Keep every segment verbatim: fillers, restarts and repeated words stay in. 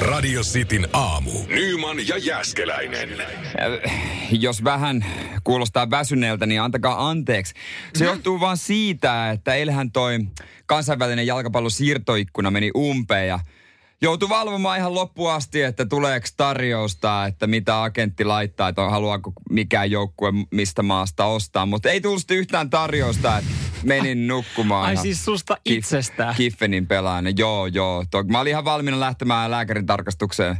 Radio Cityn aamu. Nyman ja Jääskeläinen. Jos vähän kuulostaa väsyneeltä, niin antakaa anteeksi. Se mm. johtuu vaan siitä, että eilähän toi kansainvälinen jalkapallon siirtoikkuna meni umpeen ja joutui valvomaan ihan loppuun asti, että tuleeko tarjousta, että mitä agentti laittaa, että haluaako mikään joukkue mistä maasta ostaa. Mutta ei tullut yhtään tarjousta, että menin nukkumaan. Ai siis susta itsestään. Kiffenin pelaajana, joo joo. Mä olin ihan valmiina lähtemään lääkärin tarkastukseen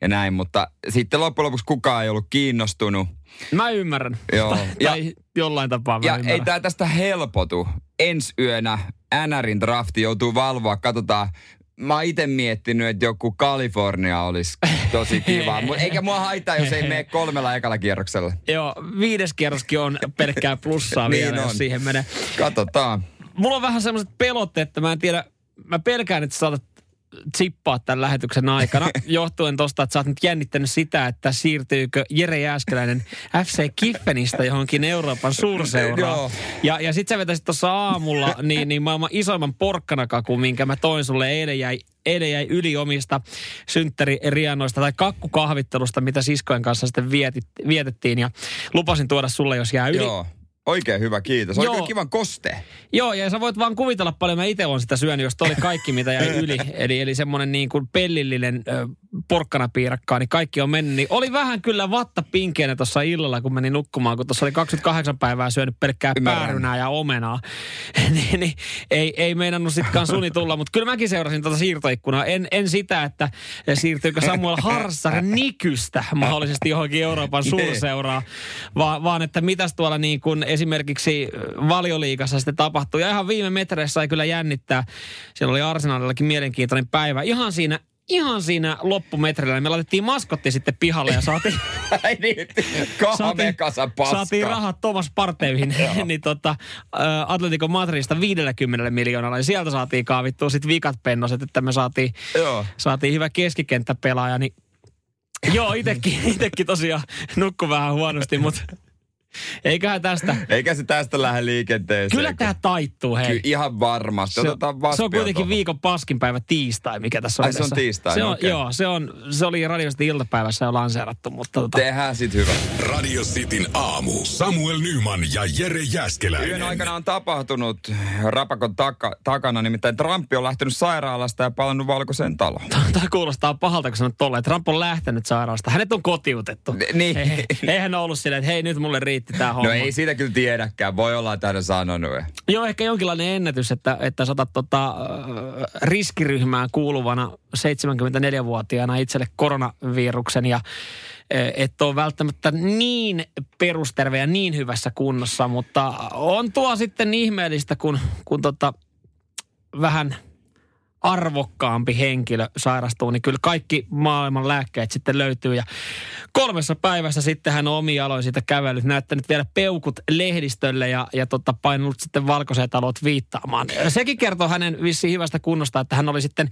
ja näin, mutta sitten loppujen lopuksi kukaan ei ollut kiinnostunut. Mä ymmärrän. Joo. Tai ja, jollain tapaa mä ja ymmärrän. Ei tää tästä helpotu. Ensi yönä N R:n drafti joutuu valvoa, katsotaan. Mä oon ite miettinyt, että joku Kalifornia olisi tosi kiva. Eikä mua haittaa, jos ei mene kolmella ekalla kierroksella. Joo, viides kierroskin on pelkkää plussaa niin vielä, on. Jos siihen menee. Katsotaan. Mulla on vähän semmoiset pelotteet, että mä en tiedä, mä pelkään, että sä saatat tsippaa tämän lähetyksen aikana. Johtuen tosta, että sä oot nyt jännittänyt sitä, että siirtyykö Jere Jääskeläinen F C Kiffenistä johonkin Euroopan suurseuraan. Ja, ja sit sä vetäisit tuossa aamulla niin, niin maailman isoimman porkkanakakun, minkä mä toin sulle eilen jäi, eilen jäi yli omista synttäririanoista tai kakkukahvittelusta, mitä siskojen kanssa sitten vietit, vietettiin. Ja lupasin tuoda sulle, jos jää yli. Joo. Oikein hyvä, kiitos. Oikein kivan koste. Joo, ja sä voit vaan kuvitella paljon, mä itse oon sitä syönyt, jos toi oli kaikki, mitä jäi yli. Eli, eli semmoinen niin kuin pellillinen ö, porkkanapiirakkaa, niin kaikki on mennyt. Niin oli vähän kyllä vatta pinkeänä tuossa illalla, kun meni nukkumaan, kun tuossa oli kaksikymmentäkahdeksan päivää syönyt pelkkää päärynää ja omenaa. niin, niin, ei, ei meinannut sitkaan suni tulla, mutta kyllä mäkin seurasin tuota siirtoikkunaa. En, en sitä, että siirtyykö Samuel Harsar Nikystä mahdollisesti johonkin Euroopan suurseuraan, vaan, vaan että mitäs tuolla niin kuin esimerkiksi Valioliigassa sitten tapahtui. Ja ihan viime metreissä sai kyllä jännittää. Siellä oli Arsenalillakin mielenkiintoinen päivä. Ihan siinä, ihan siinä loppumetrillä. Me laitettiin maskotti sitten pihalle ja saatiin saatiin, saatiin rahat Thomas Parteyhin niin tota, Atletico Madridista viisikymmentä miljoonalla. Ja sieltä saatiin kaavittua sitten vikat pennoset, että me saatiin, saatiin hyvä keskikenttäpelaaja. Niin, joo, itekin, itekin tosiaan nukku vähän huonosti, mutta eiköhän tästä. Eikä se tästä lähde liikenteeseen. Kyllä tää taittuu, hei. Kyllä ihan varmasti. Se, se on kuitenkin tuohon. Viikon paskinpäivä tiistai, mikä tässä on. Ai, se on tiistai, se on, okay. Joo, se, on, se oli Radio City iltapäivässä jo lanseerattu, mutta Tota. Tehdään sit hyvä. Radio Cityn aamu. Samuel Nyman ja Jere Jääskeläinen. Yön aikana on tapahtunut rapakon taka, takana, nimittäin Trump on lähtenyt sairaalasta ja palannut Valkoiseen taloon. Tämä kuulostaa pahalta, kun sanot tolleen. Trump on lähtenyt sairaalasta. Hänet on kotiutettu. Niin. Eihän ole ollut silleen, että hei, nyt mulle riittää. No ei siitä kyllä tiedäkään. Voi olla, että hän on sanonut. Joo, ehkä jonkinlainen ennätys, että, että saatat tota, riskiryhmään kuuluvana seitsemänkymmentäneljävuotiaana itselle koronaviruksen ja et ole välttämättä niin perusterve ja niin hyvässä kunnossa, mutta on tuo sitten ihmeellistä, kun, kun tota, vähän arvokkaampi henkilö sairastuu, niin kyllä kaikki maailman lääkkeet sitten löytyy. Ja kolmessa päivässä sitten hän on omiin aloin siitä kävellyt, näyttänyt vielä peukut lehdistölle ja, ja tota, painunut sitten Valkoiseen taloon twiittaamaan. Sekin kertoo hänen vissiin hyvästä kunnosta, että hän oli sitten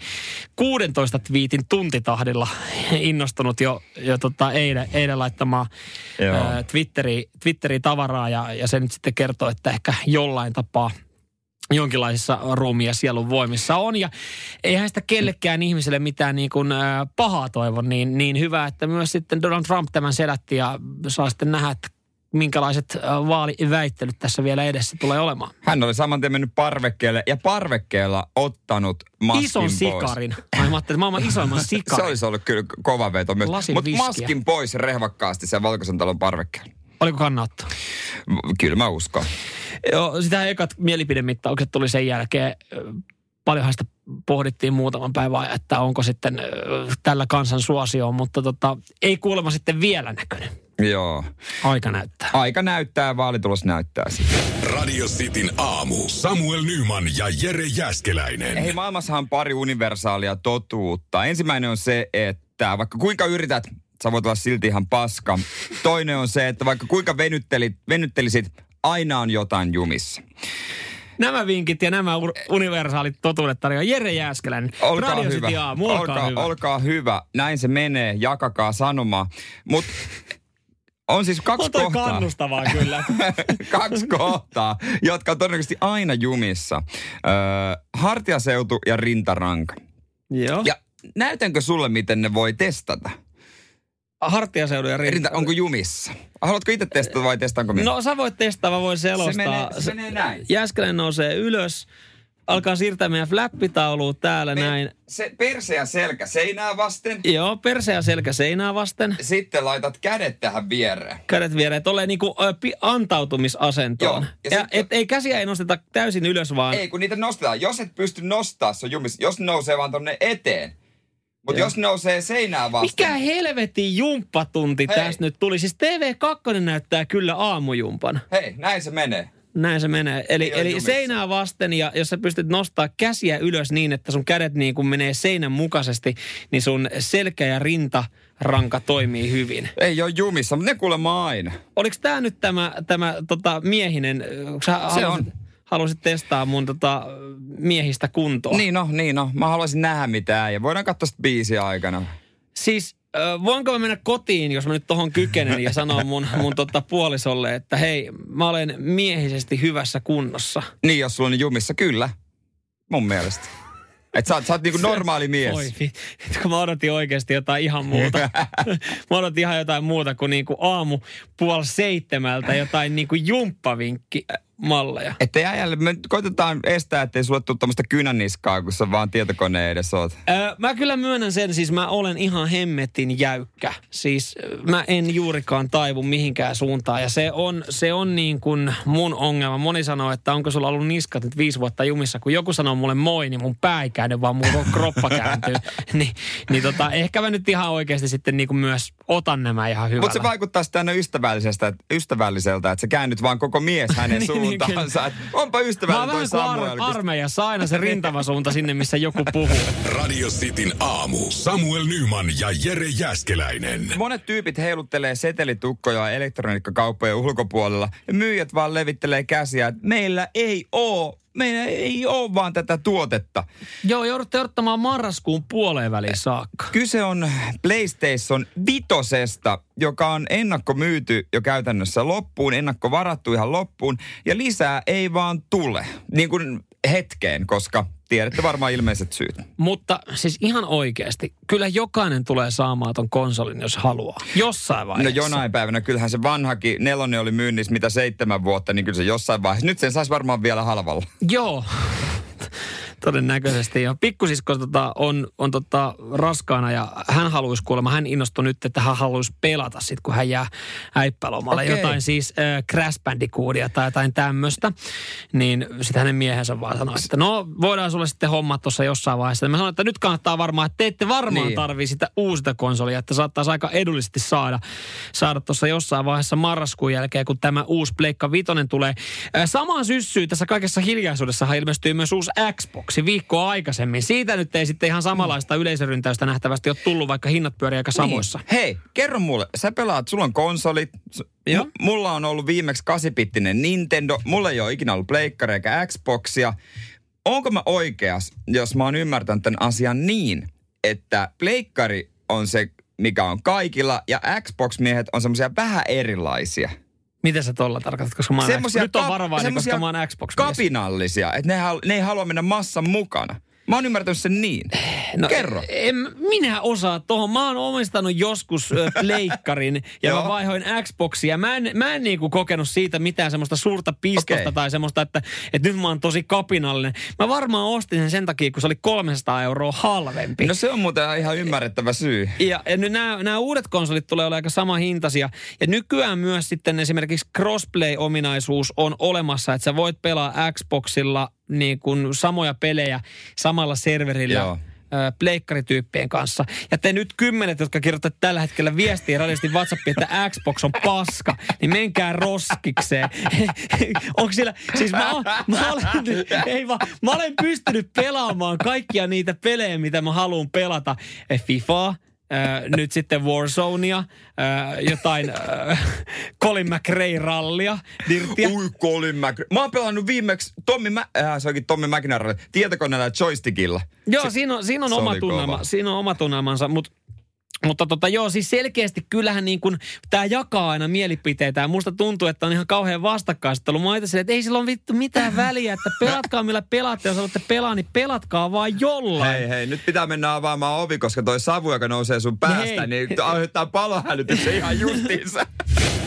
kuusitoista twiitin tuntitahdilla innostunut jo, jo tota eilen, eilen laittamaan ää, Twitteriin, Twitteriin tavaraa ja, ja se nyt sitten kertoo, että ehkä jollain tapaa jonkinlaisissa ruumiin ja sielun voimissa on. Ja eihän sitä kellekään ihmiselle mitään niin kuin pahaa toivo. Niin, niin hyvä, että myös sitten Donald Trump tämän selätti ja saa sitten nähdä, että minkälaiset vaaliväittelyt tässä vielä edessä tulee olemaan. Hän oli samantien mennyt parvekkeelle ja parvekkeella ottanut maskin ison pois. Ison sikarin. Mä ajattelin, että maailman isoimman sikarin. Se olisi ollut kyllä kova veto myös. Mutta maskin pois rehvakkaasti sen Valkoisen talon parvekkeella. Oliko kannattu? Kyllä mä uskon. Joo, sitähän ekat mielipidemittaukset tuli sen jälkeen. Paljonhan sitä pohdittiin muutaman päivän, että onko sitten tällä kansan suosioon, mutta tota, ei kuulemma sitten vielä näkynyt. Joo. Aika näyttää. Aika näyttää, vaalitulos näyttää sitten. Radio Cityn aamu. Samuel Nyman ja Jere Jääskeläinen. Hei, maailmassahan on pari universaalia totuutta. Ensimmäinen on se, että vaikka kuinka yrität, sä voit olla silti ihan paska. Toinen on se, että vaikka kuinka venyttelit, venyttelisit, aina on jotain jumissa. Nämä vinkit ja nämä universaalit totuudet tarjoaa Jere Jääskeläinen. Olkaa Radio hyvä. City aamu, olkaa, olkaa hyvä. Olkaa hyvä. Näin se menee. Jakakaa sanomaa. Mutta on siis kaksi Oto kohtaa. kannustavaa kyllä. kaksi kohtaa, jotka on todennäköisesti aina jumissa. Öö, hartiaseutu ja rintaranka. Joo. Ja näytänkö sulle, miten ne voi testata? Hartiaseudun ja rinta. Onko jumissa? Haluatko itse testata vai testaanko minä? No sä voit testaa, mä voin selostaa. Se menee, se menee näin. Jääskeläinen nousee ylös, alkaa siirtää meidän flappitaulua täällä per, näin. Se perse ja selkä seinää vasten. Joo, perse ja selkä seinää vasten. Sitten laitat kädet tähän viereen. Kädet viereen, että ollaan niinku antautumisasentoon. Joo, ja ja sitten, et, ei käsiä ei nosteta täysin ylös vaan. Ei, kun niitä nostetaan. Jos et pysty nostaa, se on jumissa. Jos nousee vaan tonne eteen. Mutta jos nousee seinään vastaan. Mikä helvetin jumppatunti Hei. Tässä nyt tuli? Siis T V kaksi näyttää kyllä aamujumpan. Hei, näin se menee. Näin se menee. Eli, eli seinää vasten ja jos sä pystyt nostaa käsiä ylös niin, että sun kädet niin kun menee seinän mukaisesti, niin sun selkä ja rintaranka toimii hyvin. Ei ole jumissa, mutta ne kuulemma aina. Oliko tää nyt tämä, tämä tota, miehinen? Sä se on. Haluaisit testaa mun tota miehistä kuntoa. Niin no, niin no. Mä haluaisin nähdä mitään ja voidaan katsoa sitä biisiä aikana. Siis äh, voinko mä mennä kotiin, jos mä nyt tohon kykenen ja sanoa mun, mun tota puolisolle, että hei, mä olen miehisesti hyvässä kunnossa. Niin, jos sulla on jumissa, kyllä. Mun mielestä. Että sä, sä oot niinku normaali mies. Oi, kun mä odotin oikeasti jotain ihan muuta. Mä odotin ihan jotain muuta kuin niinku aamu puoli seitsemältä jotain niinku jumppavinkki. Malleja. Että jääjälle, me koitetaan estää, ettei sulle tule tämmöistä kynäniskaa, kun sä vaan tietokoneen edes oot. Öö, mä kyllä myönnän sen, siis mä olen ihan hemmetin jäykkä. Siis mä en juurikaan taivu mihinkään suuntaan ja se on, se on niin kuin mun ongelma. Moni sanoo, että onko sulla ollut niskat nyt viisi vuotta jumissa, kun joku sanoo mulle moi, niin mun pää ei käänny, vaan mun kroppa kääntyy. Ni, niin tota, ehkä mä nyt ihan oikeasti sitten niin kuin myös otan nämä ihan hyvällä. Mutta se vaikuttaa sitten ystävälliseltä, ystävälliseltä, että sä käännyt vaan koko mies hänen niin, suuntaan. Suuntaansa. Onpa ystävällinen toi Samuel. Mä armeijassa aina se rintamasuunta sinne, missä joku puhuu. Radio Cityn aamu. Samuel Nyman ja Jere Jääskeläinen. Monet tyypit heiluttelee setelitukkoja elektroniikkakauppojen ulkopuolella. Myyjät vaan levittelee käsiä, että meillä ei oo. Meillä ei ole vaan tätä tuotetta. Joo, joudutte odottamaan marraskuun puoleen väliin saakka. Kyse on PlayStation vitosesta, joka on ennakkomyyty jo käytännössä loppuun, ennakkovarattu ihan loppuun. Ja lisää ei vaan tule, niin kuin hetkeen, koska tiedätte varmaan ilmeiset syyt. Mutta siis ihan oikeasti, kyllä jokainen tulee saamaan ton konsolin, jos haluaa. Jossain vaiheessa. No jonain päivänä, kyllähän se vanhakin nelonen oli myynnissä mitä seitsemän vuotta, niin kyllä se jossain vaiheessa. Nyt sen saisi varmaan vielä halvalla. Joo, todennäköisesti jo. Pikkusisko tota, on, on tota, raskaana ja hän haluaisi kuulemma, hän innostui nyt, että hän haluaisi pelata sitten, kun hän jää äippälomalle. Okay. Jotain siis äh, Crash Bandicootia tai jotain tämmöistä. Niin sitten hänen miehensä vaan sanoi, että no voidaan sulle sitten hommat tuossa jossain vaiheessa. Mä sanoin, että nyt kannattaa varmaan, että te ette varmaan niin tarvii sitä uusita konsolia, että saattaisi aika edullisesti saada saada tuossa jossain vaiheessa marraskuun jälkeen, kun tämä uusi Pleikka Vitonen tulee. Äh, samaan syssyyn tässä kaikessa hiljaisuudessahan ilmestyy myös uusi Xbox. Viikkoa aikaisemmin. Siitä nyt ei sitten ihan samanlaista yleisöryntäystä nähtävästi ole tullut, vaikka hinnat pyörii aika samoissa. Niin. Hei, kerro mulle. Sä pelaat, sulla on konsolit. Joo. M- mulla on ollut viimeksi kahdeksanpittinen Nintendo. Mulla ei ole ikinä ollut pleikkari eikä Xboxia. Onko mä oikeas, jos mä oon ymmärtänyt tämän asian niin, että pleikkari on se, mikä on kaikilla, ja Xbox-miehet on semmoisia vähän erilaisia? Mitä sä tolla tarkoitat, koska mä oon Xbox? Nyt on varovainen, koska mä oon Xbox-mies. Kapinallisia, että ne, halu, ne ei halua mennä massan mukana. Mä oon ymmärtänyt sen niin. No, kerro. En, minä osaan tohon. Mä oon omistanut joskus pleikkarin ja mä vaihoin Xboxia. Mä en, mä en niinku kokenut siitä mitään semmoista suurta pistosta okay. tai semmoista, että, että nyt mä oon tosi kapinallinen. Mä varmaan ostin sen sen takia, kun se oli kolmesataa euroa halvempi. No se on muuten ihan ymmärrettävä syy. Ja, ja nyt nämä, nämä uudet konsolit tulee olla aika samanhintaisia. Ja nykyään myös sitten esimerkiksi crossplay-ominaisuus on olemassa, että sä voit pelaa Xboxilla niin kuin samoja pelejä samalla serverillä. Joo. Pleikkarityyppien kanssa. Ja te nyt kymmenet, jotka kirjoittavat tällä hetkellä viestiä radiosti WhatsAppiin, että Xbox on paska, niin menkää roskikseen. Onko siellä, siis mä, o, mä, olen, ei vaan, mä olen pystynyt pelaamaan kaikkia niitä pelejä, mitä mä haluan pelata. FIFAa, Äh, nyt sitten Warzonea, äh, jotain äh, Colin McRae-rallia, dirttiä. Ui, Colin McRae. Mä oon pelannut viimeksi Tommi, Mä, äh, se onkin Tommi Mäkinän ralli, tietokoneella joystickilla. Joo, se, siinä on, siinä on oma tunnelma, siinä on oma tunnelmansa, mutta Mutta tota, joo, siis selkeästi kyllähän niin kuin, tää jakaa aina mielipiteitä ja musta tuntuu, että on ihan kauhean vastakkainasettelu. Mä ajattelin, että ei sillä ole vittu mitään väliä, että pelatkaa millä pelaatte, jos haluatte pelaa, niin pelatkaa vaan jollain. Hei, hei, nyt pitää mennä avaamaan ovi, koska toi savu, joka nousee sun päästä, hei. Niin aiheuttaa palohälytyksen ihan justiinsa.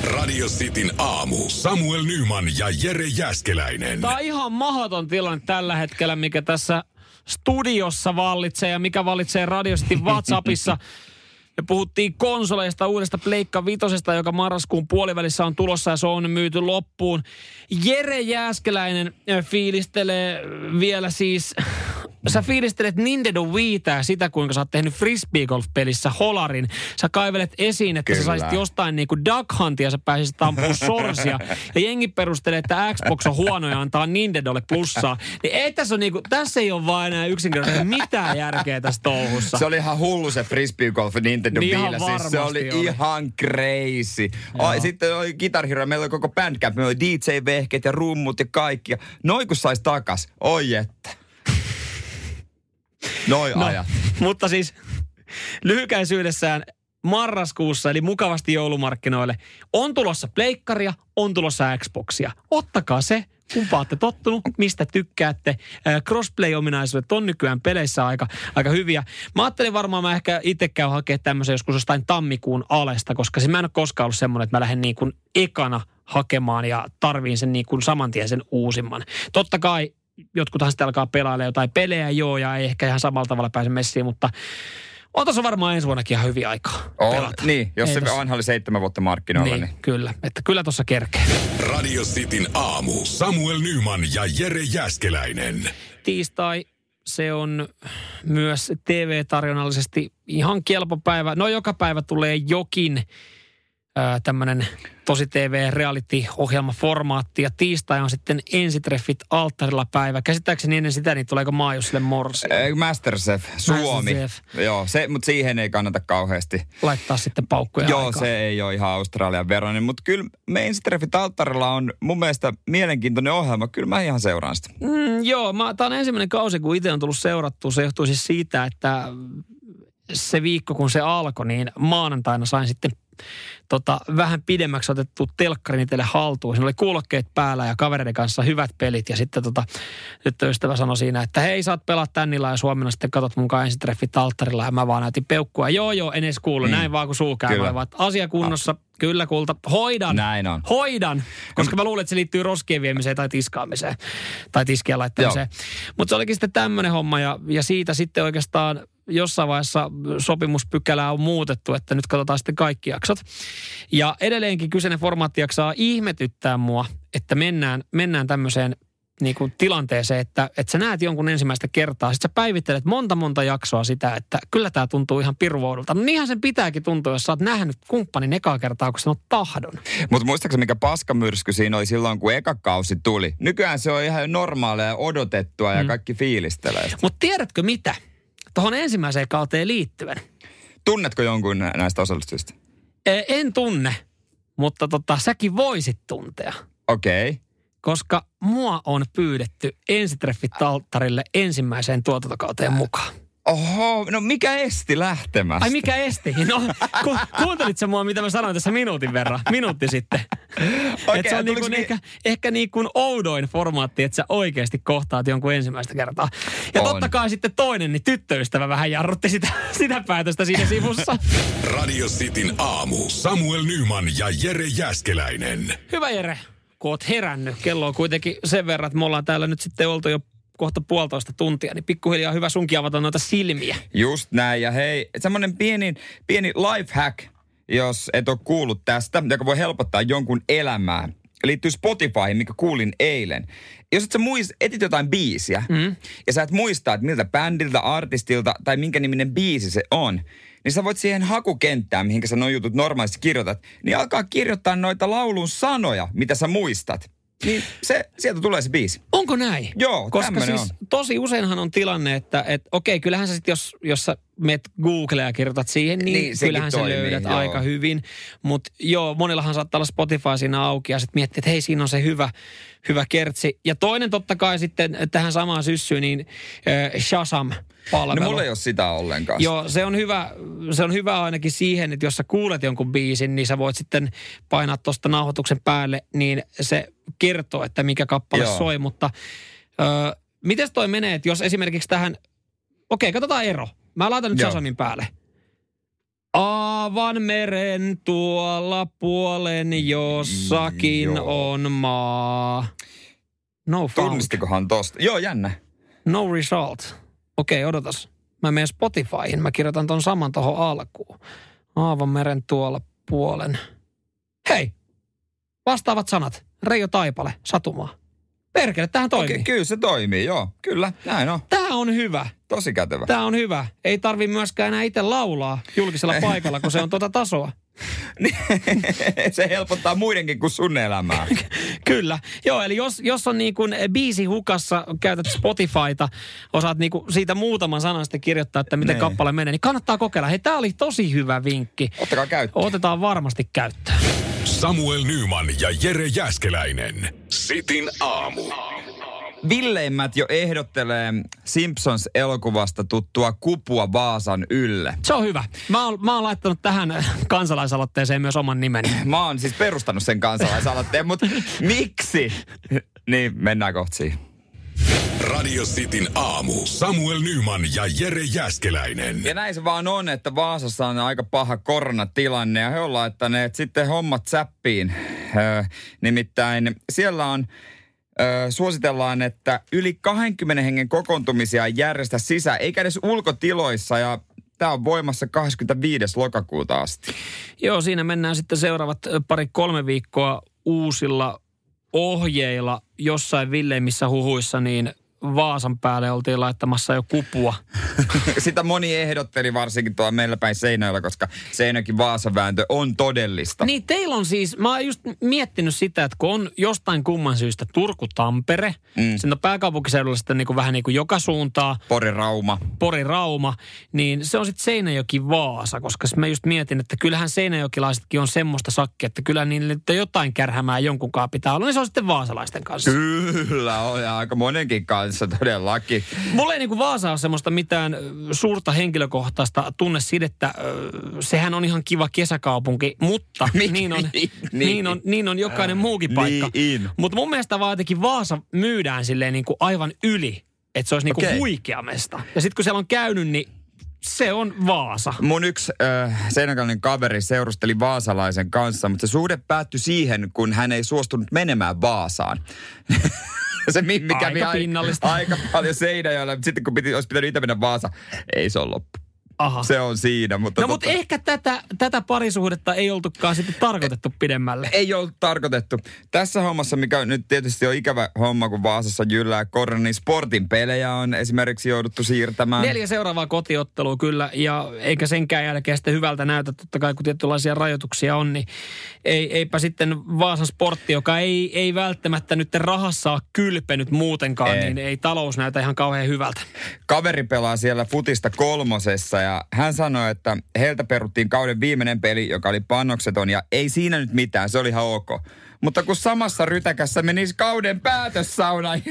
Radio Cityn aamu. Samuel Nyman ja Jere Jääskeläinen. Tää on ihan mahdoton tilanne tällä hetkellä, mikä tässä studiossa vallitsee ja mikä vallitsee Radio Cityn WhatsAppissa. Me puhuttiin konsoleista, uudesta Pleikka Vitosesta, joka marraskuun puolivälissä on tulossa ja se on myyty loppuun. Jere Jääskeläinen fiilistelee vielä siis... Sä fiilistelet Nintendo Wiitää sitä, kuinka sä oot tehnyt frisbeegolf-pelissä holarin. Sä kaivelet esiin, että Kyllä. sä saisit jostain niin kuin Duck Huntia ja sä pääsisit tampuun sorsia. Ja jengi perustelee, että Xbox on huono ja antaa Nintendolle plussaa. Niin ei tässä ole niin kuin, tässä ei ole vaan enää yksinkertaisesti mitään järkeä tässä touhussa. Se oli ihan hullu se frisbeegolf Nintendo niin Wiillä. Siis se oli, oli ihan crazy. Ai, sitten oli Guitar Hero, meillä oli koko bandcamp, meillä oli D J-vehkeet ja rummut ja kaikki. Noin kun sais takas, oi että. Noi no, ajat. Mutta siis lyhykäisyydessään marraskuussa, eli mukavasti joulumarkkinoille, on tulossa pleikkaria, on tulossa Xboxia. Ottakaa se, kumpa olette tottunut, mistä tykkäätte. Crossplay-ominaisuudet on nykyään peleissä aika, aika hyviä. Mä ajattelin varmaan, mä ehkä itse käyn hakemaan tämmöisen joskus jostain tammikuun alesta, koska siis mä en ole koskaan ollut semmoinen, että mä lähden niin kuin ekana hakemaan ja tarviin sen niin kuin samantien sen uusimman. Totta kai jotkuthan sitten alkaa pelailemaan jotain pelejä, joo, ja ei ehkä ihan samalla tavalla pääse messiin, mutta on tässä varmaan ensi vuonnakin ihan hyvin aikaa on, pelata. Niin, jos ei se tossa... oli seitsemän vuotta markkinoilla. Niin, niin. Kyllä, että kyllä tuossa kerkee. Radio Cityn aamu. Samuel Nyman ja Jere Jääskeläinen. Tiistai, se on myös T V-tarjonnallisesti ihan kelpo päivä. No joka päivä tulee jokin tämmöinen tosi T V-reality-ohjelmaformaatti, ja tiistai on sitten Ensitreffit alttarilla päivä. Käsittääkseni ennen sitä, niin tuleeko maajusille morsia? Masterchef Suomi. Masterchef. Joo, se, mutta siihen ei kannata kauheasti laittaa sitten paukkuja Joo, aikaan. Se ei ole ihan Australian veroinen, mutta kyllä me Ensitreffit alttarilla on mun mielestä mielenkiintoinen ohjelma. Kyllä mä ihan seuraan sitä. Mm, joo, tämä on ensimmäinen kausi, kun itse on tullut seurattua. Se johtuu siis siitä, että se viikko, kun se alkoi, niin maanantaina sain sitten Tota, vähän pidemmäksi otettu telkkarin itselle haltuun. Siinä oli kuulokkeet päällä ja kavereiden kanssa hyvät pelit. Ja sitten tota, nyt ystävä sanoi siinä, että hei, saat pelaa tännillä ja Suomena sitten katot mukaan Ensitreffit alttarilla. Ja mä vaan näytin peukkua. Joo, joo, en edes kuulu. Mm. Näin vaan kun suu käy. Asiakunnossa, ah. kyllä kulta. Hoidan. Näin on. Hoidan. Koska mä luulen, että se liittyy roskien viemiseen tai tiskaamiseen. Tai tiskien laittamiseen. Mutta se olikin sitten tämmöinen homma. Ja, ja siitä sitten oikeastaan jossain vaiheessa sopimuspykälää on muutettu, että nyt katsotaan sitten kaikki jaksot. Ja edelleenkin kyseinen formaatti jaksaa ihmetyttää mua, että mennään, mennään tämmöiseen niin kuin tilanteeseen, että, että sä näet jonkun ensimmäistä kertaa, sit sä päivittelet monta monta jaksoa sitä, että kyllä tää tuntuu ihan pirvoudulta. No niinhän sen pitääkin tuntua, jos sä oot nähnyt kumppanin ekaa kertaa, kun sä oot tahdon. Mutta muistaakseni mikä paskamyrsky siinä oli silloin, kun eka kausi tuli? Nykyään se on ihan normaalia ja odotettua ja mm. kaikki fiilistelee. Mutta tiedätkö mitä? Tuohon ensimmäiseen kauteen liittyen. Tunnetko jonkun näistä osallistujista? En tunne, mutta tota, säkin voisit tuntea. Okei. Okay. Koska mua on pyydetty Ensitreffit alttarille ensimmäiseen tuotantokauteen mukaan. Oho, no mikä esti lähtemästä? Ai mikä esti? No, ku, kuuntelitko mua, mitä mä sanoin tässä minuutin verran, minuutti sitten? Okay, että se on niin kuin mi- ehkä, ehkä niin kuin oudoin formaatti, että sä oikeasti kohtaat jonkun ensimmäistä kertaa. Ja on. Totta kai sitten toinen, niin tyttöystävä vähän jarrutti sitä, sitä päätöstä siinä sivussa. Radio Cityn aamu. Samuel Nyman ja Jere Jääskeläinen. Hyvä Jere, kun oot herännyt. Kello on kuitenkin sen verran, että me ollaan täällä nyt sitten oltu jo kohta puolitoista tuntia, niin pikkuhiljaa hyvä sunkin avata noita silmiä. Just näin, ja hei, semmoinen pieni, pieni lifehack, jos et ole kuullut tästä, joka voi helpottaa jonkun elämää. Liittyy Spotifyhin, mikä kuulin eilen. Jos et sä muist, etit jotain biisiä, mm. ja sä et muista, että miltä bändiltä, artistilta, tai minkä niminen biisi se on, niin sä voit siihen hakukenttään, mihinkä sä nuo jutut normaalisti kirjoitat, niin alkaa kirjoittaa noita laulun sanoja, mitä sä muistat. niin se, sieltä tulee se biisi. Onko näin? Joo, koska siis on. Tosi useinhan on tilanne, että et, okei, kyllähän sä sitten, jos, jos sä menet Googleen ja kirjoitat siihen, niin, niin kyllähän sä löydät joo. aika hyvin. Mutta joo, monillahan saattaa olla Spotify siinä auki ja sitten miettii, että hei, siinä on se hyvä, hyvä kertsi. Ja toinen totta kai sitten tähän samaan syssyyn, niin äh, Shazam. Palvelu. No mulla ei ole sitä ollenkaan. Joo, se on hyvä, se on hyvä ainakin siihen, että jos sä kuulet jonkun biisin, niin sä voit sitten painaa tuosta nauhoituksen päälle, niin se kertoo, että mikä kappale Joo. soi. Mutta ö, mites toi menee, että jos esimerkiksi tähän, okei, katsotaan ero. Mä laitan nyt Shazamin päälle. Aavan meren tuolla puolen jossakin Joo. on maa. No found. Tunnistikohan tosta? Joo, jännä. No result. Okei, odotas. Mä menen Spotifyhin. Mä kirjoitan ton saman tohon alkuun. Aavanmeren tuolla puolen. Hei! Vastaavat sanat. Reijo Taipale, Satumaa. Perkele, tämähän toimii. Okei, kyllä se toimii, joo. Kyllä, näin on. Tää on hyvä. Tosi kätevä. Tää on hyvä. Ei tarvi myöskään enää itse laulaa julkisella paikalla, kun se on tuota tasoa. Se helpottaa muidenkin kuin sun elämää. Kyllä. Joo, eli jos, jos on niin kuin biisi hukassa, käytät Spotifyta, osaat niin kuin siitä muutaman sanan sitten kirjoittaa, että miten ne. kappale menee, niin kannattaa kokeilla. Hei, tää oli tosi hyvä vinkki. Ottakaa käyttöön. Otetaan varmasti käyttöön. Samuel Nyman ja Jere Jääskeläinen. Sitin aamu. Villeimmät jo ehdottelee Simpsons-elokuvasta tuttua kupua Vaasan ylle. Se on hyvä. Mä oon, mä oon laittanut tähän kansalaisaloitteeseen myös oman nimeni. Mä oon siis perustanut sen kansalaisaloitteen, mutta miksi? Niin, mennään kohti siihen. Radio Cityn aamu. Samuel Nyman ja Jere Jääskeläinen. Ja näin se vaan on, että Vaasassa on aika paha koronatilanne ja he on laittaneet sitten hommat säppiin. Öö, nimittäin siellä on... Suositellaan, että yli kaksikymmentä hengen kokoontumisia ei järjestä sisä, eikä edes ulkotiloissa, ja tämä on voimassa kahdeskymmenesviides lokakuuta asti. Joo, siinä mennään sitten seuraavat pari-kolme viikkoa uusilla ohjeilla jossain villeimmissä huhuissa, niin Vaasan päälle oltiin laittamassa jo kupua. Sitä moni ehdotteli varsinkin tuolla meillä päin Seinäjoella, koska Seinäjoenkin Vaasan vääntö on todellista. Niin teillä on siis, mä oon just miettinyt sitä, että kun on jostain kumman syystä Turku-Tampere, mm. sen on pääkaupunkiseudulla sitten niin kuin vähän niin kuin joka suuntaa. Pori-Rauma. Pori-Rauma, niin se on sitten Seinäjoki-Vaasa, koska mä just mietin, että kyllähän seinäjokilaisetkin on semmoista sakkia, että kyllä niille jotain kärhämää jonkunkaan pitää olla, niin se on sitten vaasalaisten kanssa. Kyllä on, ja aika monenkin kanssa. Todellakin. Mulla ei niin kuin Vaasa ole semmoista mitään suurta henkilökohtaista tunnesidettä. Sehän on ihan kiva kesäkaupunki, mutta niin, on, niin. Niin, on, niin on jokainen äh, muukin paikka. Niin. Mutta mun mielestä vaan jotenkin Vaasa myydään silleen niin kuin aivan yli, että se olisi niin kuin okay. huikea mesta. Ja sitten kun siellä on käynyt, niin se on Vaasa. Mun yksi äh, seinäjokilainen kaveri seurusteli vaasalaisen kanssa, mutta se suhde päättyi siihen, kun hän ei suostunut menemään Vaasaan. Se mimmi kävi aika, aika paljon Seinäjoella, mutta sitten kun piti, olisi pitänyt itse mennä Vaasa, ei se ole loppu. Aha. Se on siinä. Mutta no totta... mutta ehkä tätä, tätä parisuhdetta ei oltukaan sitten tarkoitettu pidemmälle. Ei ollut tarkoitettu. Tässä hommassa, mikä nyt tietysti on ikävä homma, kun Vaasassa jyllää korona, niin sportin pelejä on esimerkiksi jouduttu siirtämään. Neljä seuraavaa kotiottelua kyllä, ja eikä senkään jälkeen sitten hyvältä näytä. Totta kai kun tietynlaisia rajoituksia on, niin ei, eipä sitten Vaasan sportti, joka ei, ei välttämättä nyt rahassa ole kylpenyt muutenkaan, ei. Niin ei talous näytä ihan kauhean hyvältä. Kaveri pelaa siellä futista kolmosessa, ja Ja hän sanoi, että heiltä peruttiin kauden viimeinen peli, joka oli pannokseton, ja ei siinä nyt mitään, se oli ihan ok. Mutta kun samassa rytäkässä menisi kauden päätössaunailta,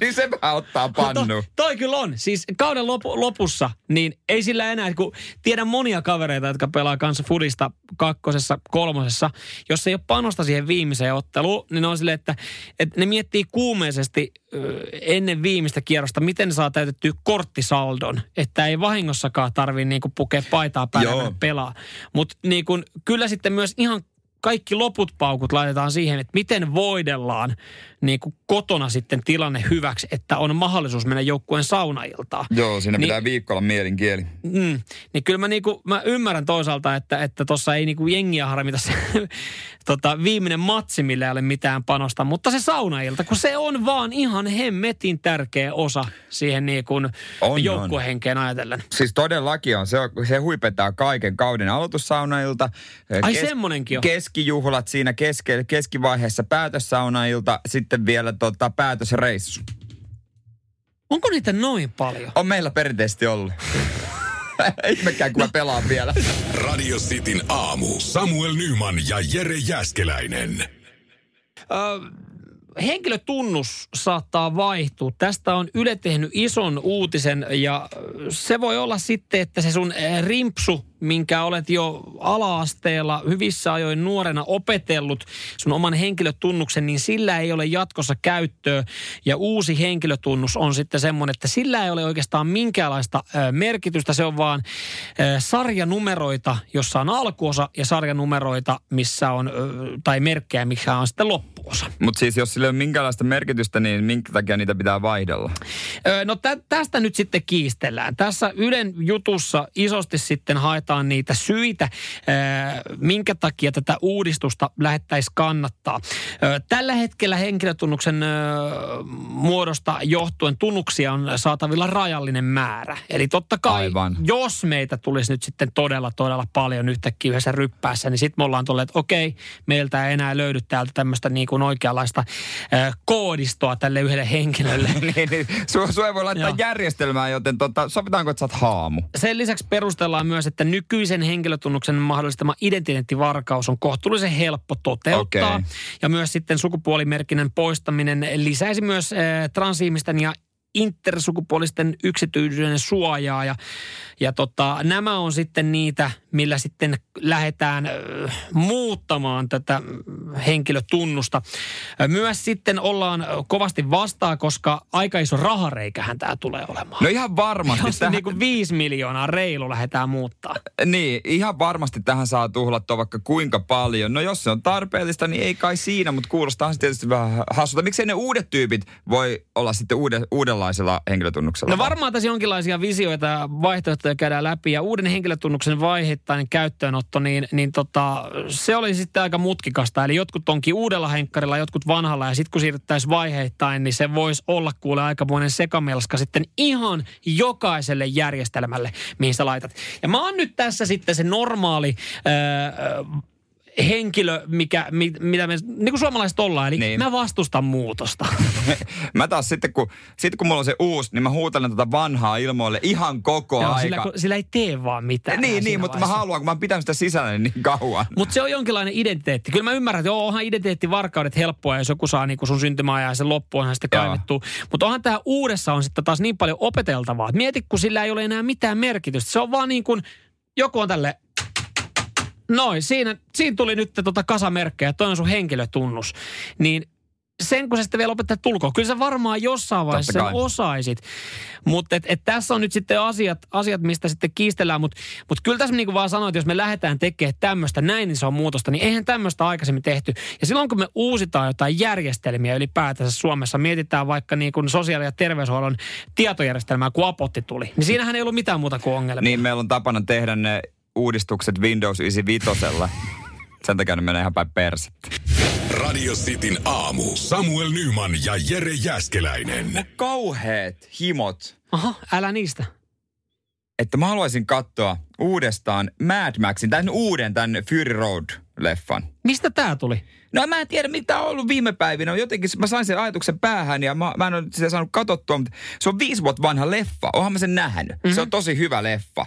niin se vähän ottaa pannu. To, toi kyllä on. Siis kauden lopu, lopussa, niin ei sillä enää, kun tiedän monia kavereita, jotka pelaa kanssa fudista kakkosessa, kolmosessa. Jos ei ole panosta siihen viimeiseen otteluun, niin on silleen, että, että ne miettii kuumeisesti ennen viimeistä kierrosta, miten saa täytettyä korttisaldon, että ei vahingossakaan tarvitse niinku pukea paitaa päälle ja pelaa. Mutta niinku, kyllä sitten myös ihan kaikki loput paukut laitetaan siihen, että miten voidellaan niin kuin kotona sitten tilanne hyväksi, että on mahdollisuus mennä joukkueen saunailtaan. Joo, siinä niin, pitää viikolla mielinkieli. Mm, niin kyllä mä, niin kuin, mä ymmärrän toisaalta, että tuossa ei niin kuin jengiä harmita se tota, viimeinen matsi, millä ei ole mitään panosta, mutta se saunailta, kun se on vaan ihan hemmetin tärkeä osa siihen niin kuin on, joukkuehenkeen on. Ajatellen. Siis todellakin on. Se, se huipetaan kaiken kauden aloitusaunailta. Ai kes- semmonenkin on. Kes- keskijuhlat siinä keske, keskivaiheessa, päätössaunailta, sitten vielä tota, päätösreissu. Onko niitä noin paljon? On meillä perinteisesti ollut. Ihmekään, kun no. mä pelaan vielä. Radio Cityn aamu. Samuel Nyman ja Jere Jääskeläinen. Uh... Henkilötunnus saattaa vaihtua. Tästä on Yle tehnyt ison uutisen ja se voi olla sitten, että se sun rimpsu, minkä olet jo ala-asteella hyvissä ajoin nuorena opetellut sun oman henkilötunnuksen, niin sillä ei ole jatkossa käyttöä. Ja uusi henkilötunnus on sitten semmoinen, että sillä ei ole oikeastaan minkäänlaista merkitystä. Se on vaan sarjanumeroita, jossa on alkuosa ja sarjanumeroita, missä on, tai merkkejä, missä on sitten loppuosa. Mutta siis jos sillä ei ole minkäänlaista merkitystä, niin minkä takia niitä pitää vaihdella? No tä- tästä nyt sitten kiistellään. Tässä Ylen jutussa isosti sitten haetaan niitä syitä, minkä takia tätä uudistusta lähettäisiin kannattaa. Tällä hetkellä henkilötunnuksen muodosta johtuen tunnuksia on saatavilla rajallinen määrä. Eli totta kai, aivan, jos meitä tulisi nyt sitten todella, todella paljon yhtäkkiä yhdessä ryppäässä, niin sitten me ollaan tulleet, että okei, meiltä ei enää löydy täältä tämmöistä niin kuin oikeanlaista koodistoa tälle yhdelle henkilölle. niin, niin. Sua ei voi laittaa järjestelmään, joten tota, sopitaanko, että sä oot haamu? Sen lisäksi perustellaan myös, että nykyisen henkilötunnuksen mahdollistama identiteettivarkaus on kohtuullisen helppo toteuttaa. Okay. Ja myös sitten sukupuolimerkinnän poistaminen lisäisi myös äh, transihmisten ja intersukupuolisten yksityisyyden suojaa. Ja, ja tota, nämä on sitten niitä, millä sitten lähdetään äh, muuttamaan tätä henkilötunnusta. Myös sitten ollaan kovasti vastaa, koska aika iso rahareikähän tämä tulee olemaan. No ihan varmasti. Jos tähän... niin kuin viisi miljoonaa reilu lähdetään muuttaa. Niin, ihan varmasti tähän saa tuhlattua vaikka kuinka paljon. No jos se on tarpeellista, niin ei kai siinä, mutta kuulostaa se tietysti vähän hassulta. Miksei ne uudet tyypit voi olla sitten uude, uudenlaisella henkilötunnuksella? No varmaan tässä jonkinlaisia visioita ja vaihtoehtoja käydään läpi. Ja uuden henkilötunnuksen vaiheittainen käyttöönotto, niin, niin tota, se oli sitten aika mutkikasta. Eli jotkut onkin uudella henkkarilla, jotkut vanhalla, ja sitten kun siirryttäisiin vaiheittain, niin se voisi olla kuule aikamoinen sekamelska sitten ihan jokaiselle järjestelmälle, mihin sä laitat. Ja mä oon nyt tässä sitten se normaali öö, henkilö, mikä, mitä me niin kuin suomalaiset ollaan, eli niin, mä vastustan muutosta. Mä taas sitten, kun, sitten kun mulla on se uusi, niin mä huutelen tätä vanhaa ilmoille ihan koko no, aika. Sillä, sillä ei tee vaan mitään. Niin, niin mutta mä haluan, kun mä pitän sitä sisällä niin kauan. Mutta se on jonkinlainen identiteetti. Kyllä mä ymmärrän, että joo, onhan identiteettivarkaudet helppoa, jos joku saa niin sun syntymäajan ja sen loppuunhan sitä kaivettua. Mutta onhan tähän uudessa on sitten taas niin paljon opeteltavaa. Mieti, kun sillä ei ole enää mitään merkitystä. Se on vaan niin kuin, joku on tälleen. Noin, siinä, siinä tuli nyt tota kasamerkkejä, toi on sun henkilötunnus. Niin sen, kun sä sitten vielä opettaa tulkoon. Kyllä sä varmaan jossain vaiheessa sen osaisit. Mutta et, et tässä on nyt sitten asiat, asiat mistä sitten kiistellään. Mutta mut kyllä tässä niin kuin vaan sanoin, että jos me lähdetään tekemään tämmöistä näin, niin se on muutosta. Niin eihän tämmöistä aikaisemmin tehty. Ja silloin, kun me uusitaan jotain järjestelmiä ylipäätänsä Suomessa, mietitään vaikka niin kuin sosiaali- ja terveyshuollon tietojärjestelmää, kun Apotti tuli. Niin siinähän ei ollut mitään muuta kuin ongelmia. Niin, meillä on tapana tehdä ne uudistukset Windows yhdeksänkymmentäviisi. Sen takia ne menee ihan päin persettä. Radio Cityn aamu. Samuel Nyman ja Jere Jääskeläinen. Kauheet himot. Aha, älä niistä. Että mä haluaisin katsoa uudestaan Mad Maxin, tämän uuden, tämän Fury Road-leffan. Mistä tää tuli? No mä en tiedä, mitä on ollut viime päivinä. Jotenkin mä sain sen ajatuksen päähän ja mä, mä en ole sitä saanut katsottua, mutta se on viisi vuotta vanha leffa. Oonhan mä sen nähnyt. Mm-hmm. Se on tosi hyvä leffa.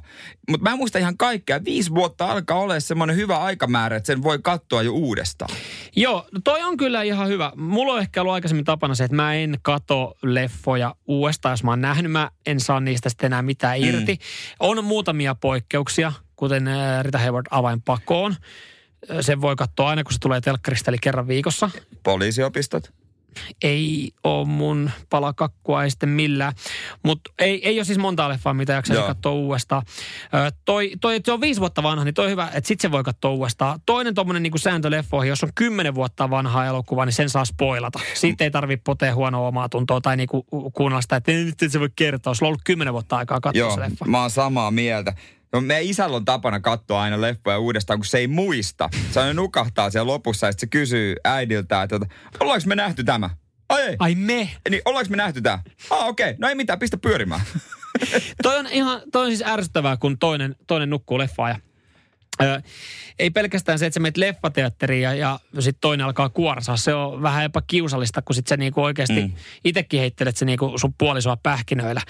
Mutta mä en muista ihan kaikkea. Viisi vuotta alkaa olla semmoinen hyvä aikamäärä, että sen voi katsoa jo uudestaan. Joo, no toi on kyllä ihan hyvä. Mulla on ehkä ollut aikaisemmin tapana se, että mä en katso leffoja uudestaan. Jos mä oon nähnyt, mä en saa niistä sitten enää mitään irti. Mm. On muutamia poikkeuksia, kuten Rita Hayward Avainpakoon. Sen voi katsoa aina, kun se tulee telkkarista, eli kerran viikossa. Poliisiopistot? Ei ole mun palakakkua, ei sitten millään. Mutta ei, ei ole siis monta leffaa, mitä jaksaisi katsoa uudestaan. Ö, toi, toi, että se on viisi vuotta vanha, niin toi hyvä, että sit se voi katsoa uudestaan. Toinen tommonen niin kuin sääntöleffoihin, jos on kymmenen vuotta vanhaa elokuvaa, niin sen saa spoilata. Siitä ei tarvitse potea huonoa omaa tuntoa tai niin kuin kuunnella sitä, että nyt se voi kertoa. Sulla on ollut kymmenen vuotta aikaa katsoa se leffa. Joo, mä oon samaa mieltä. No, meidän isällä on tapana katsoa aina leffoja uudestaan, kun se ei muista. Se aina nukahtaa siellä lopussa ja sitten se kysyy äidiltä, että ollaanko me nähty tämä? Ai ei. Ai me? Niin, ollaanko me nähty tämä? Ah, okei. Okay. No ei mitään, pistä pyörimään. Toi on ihan, toi on siis ärsyttävää, kun toinen, toinen nukkuu leffaa ja Öö, ei pelkästään se, että sä menet leffateatteriin ja, ja sitten toinen alkaa kuorsaa. Se on vähän jopa kiusallista, kun sit sä niinku oikeasti mm. itsekin heittelet se niinku sun puolisoa pähkinöillä.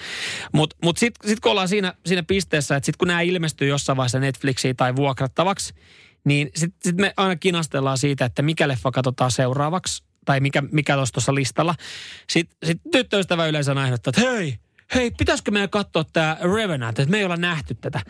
Mutta mut sitten sit kun ollaan siinä, siinä pisteessä, että sitten kun nämä ilmestyy jossain vaiheessa Netflixiin tai vuokrattavaksi, niin sitten sit me aina kinastellaan siitä, että mikä leffa katsotaan seuraavaksi tai mikä, mikä olisi tuossa listalla. Sitten sit tyttöystävä yleensä aiheuttaa, että hei, hei, pitäisikö meidän katsoa tämä Revenant, että me ei olla nähty tätä.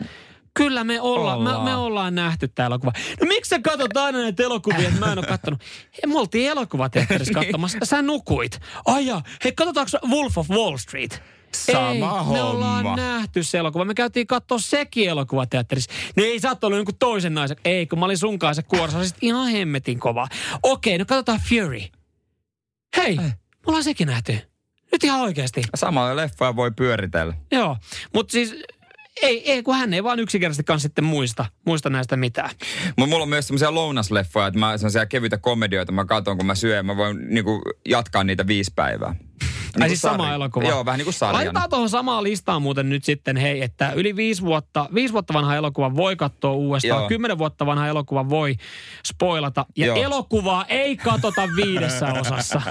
Kyllä me ollaan, ollaan. Me, me ollaan nähty tämä elokuva. No miksi sä katsot aina näitä elokuvia, että mä en ole kattonut? Hei, me oltiin elokuvateatterissa katsomassa, sä nukuit. Ai jaa, hei, katsotaanko Wolf of Wall Street? Sama ei, homma. Me ollaan nähty se elokuva. Me käytiin katsoa sekin elokuvateatterissa. Ne ei saattu olla jonkun toisen naisen. Ei, kun mä olin sun kanssa kuorsaisesti ihan hemmetin kovaa. Okei, no katsotaan Fury. Hei, me ollaan sekin nähty. Nyt ihan oikeasti. Samaa leffaa voi pyöritellä. Joo, mutta siis... Ei, ei, kun hän ei vaan yksinkertaisesti sitten muista, muista näistä mitään. Mutta mulla on myös semmoisia lounasleffoja, että mä semmoisia kevyitä komedioita mä katson, kun mä syön. Mä voin niinku jatkaa niitä viisi päivää. Ai siis sama elokuva. Joo, vähän niin kuin sarjana. Laitetaan tuohon samaan listaan muuten nyt sitten, hei, että yli viisi vuotta, viisi vuotta vanha elokuva voi katsoa uudestaan. Joo. Kymmenen vuotta vanha elokuva voi spoilata. Ja joo, elokuvaa ei katsota viidessä osassa.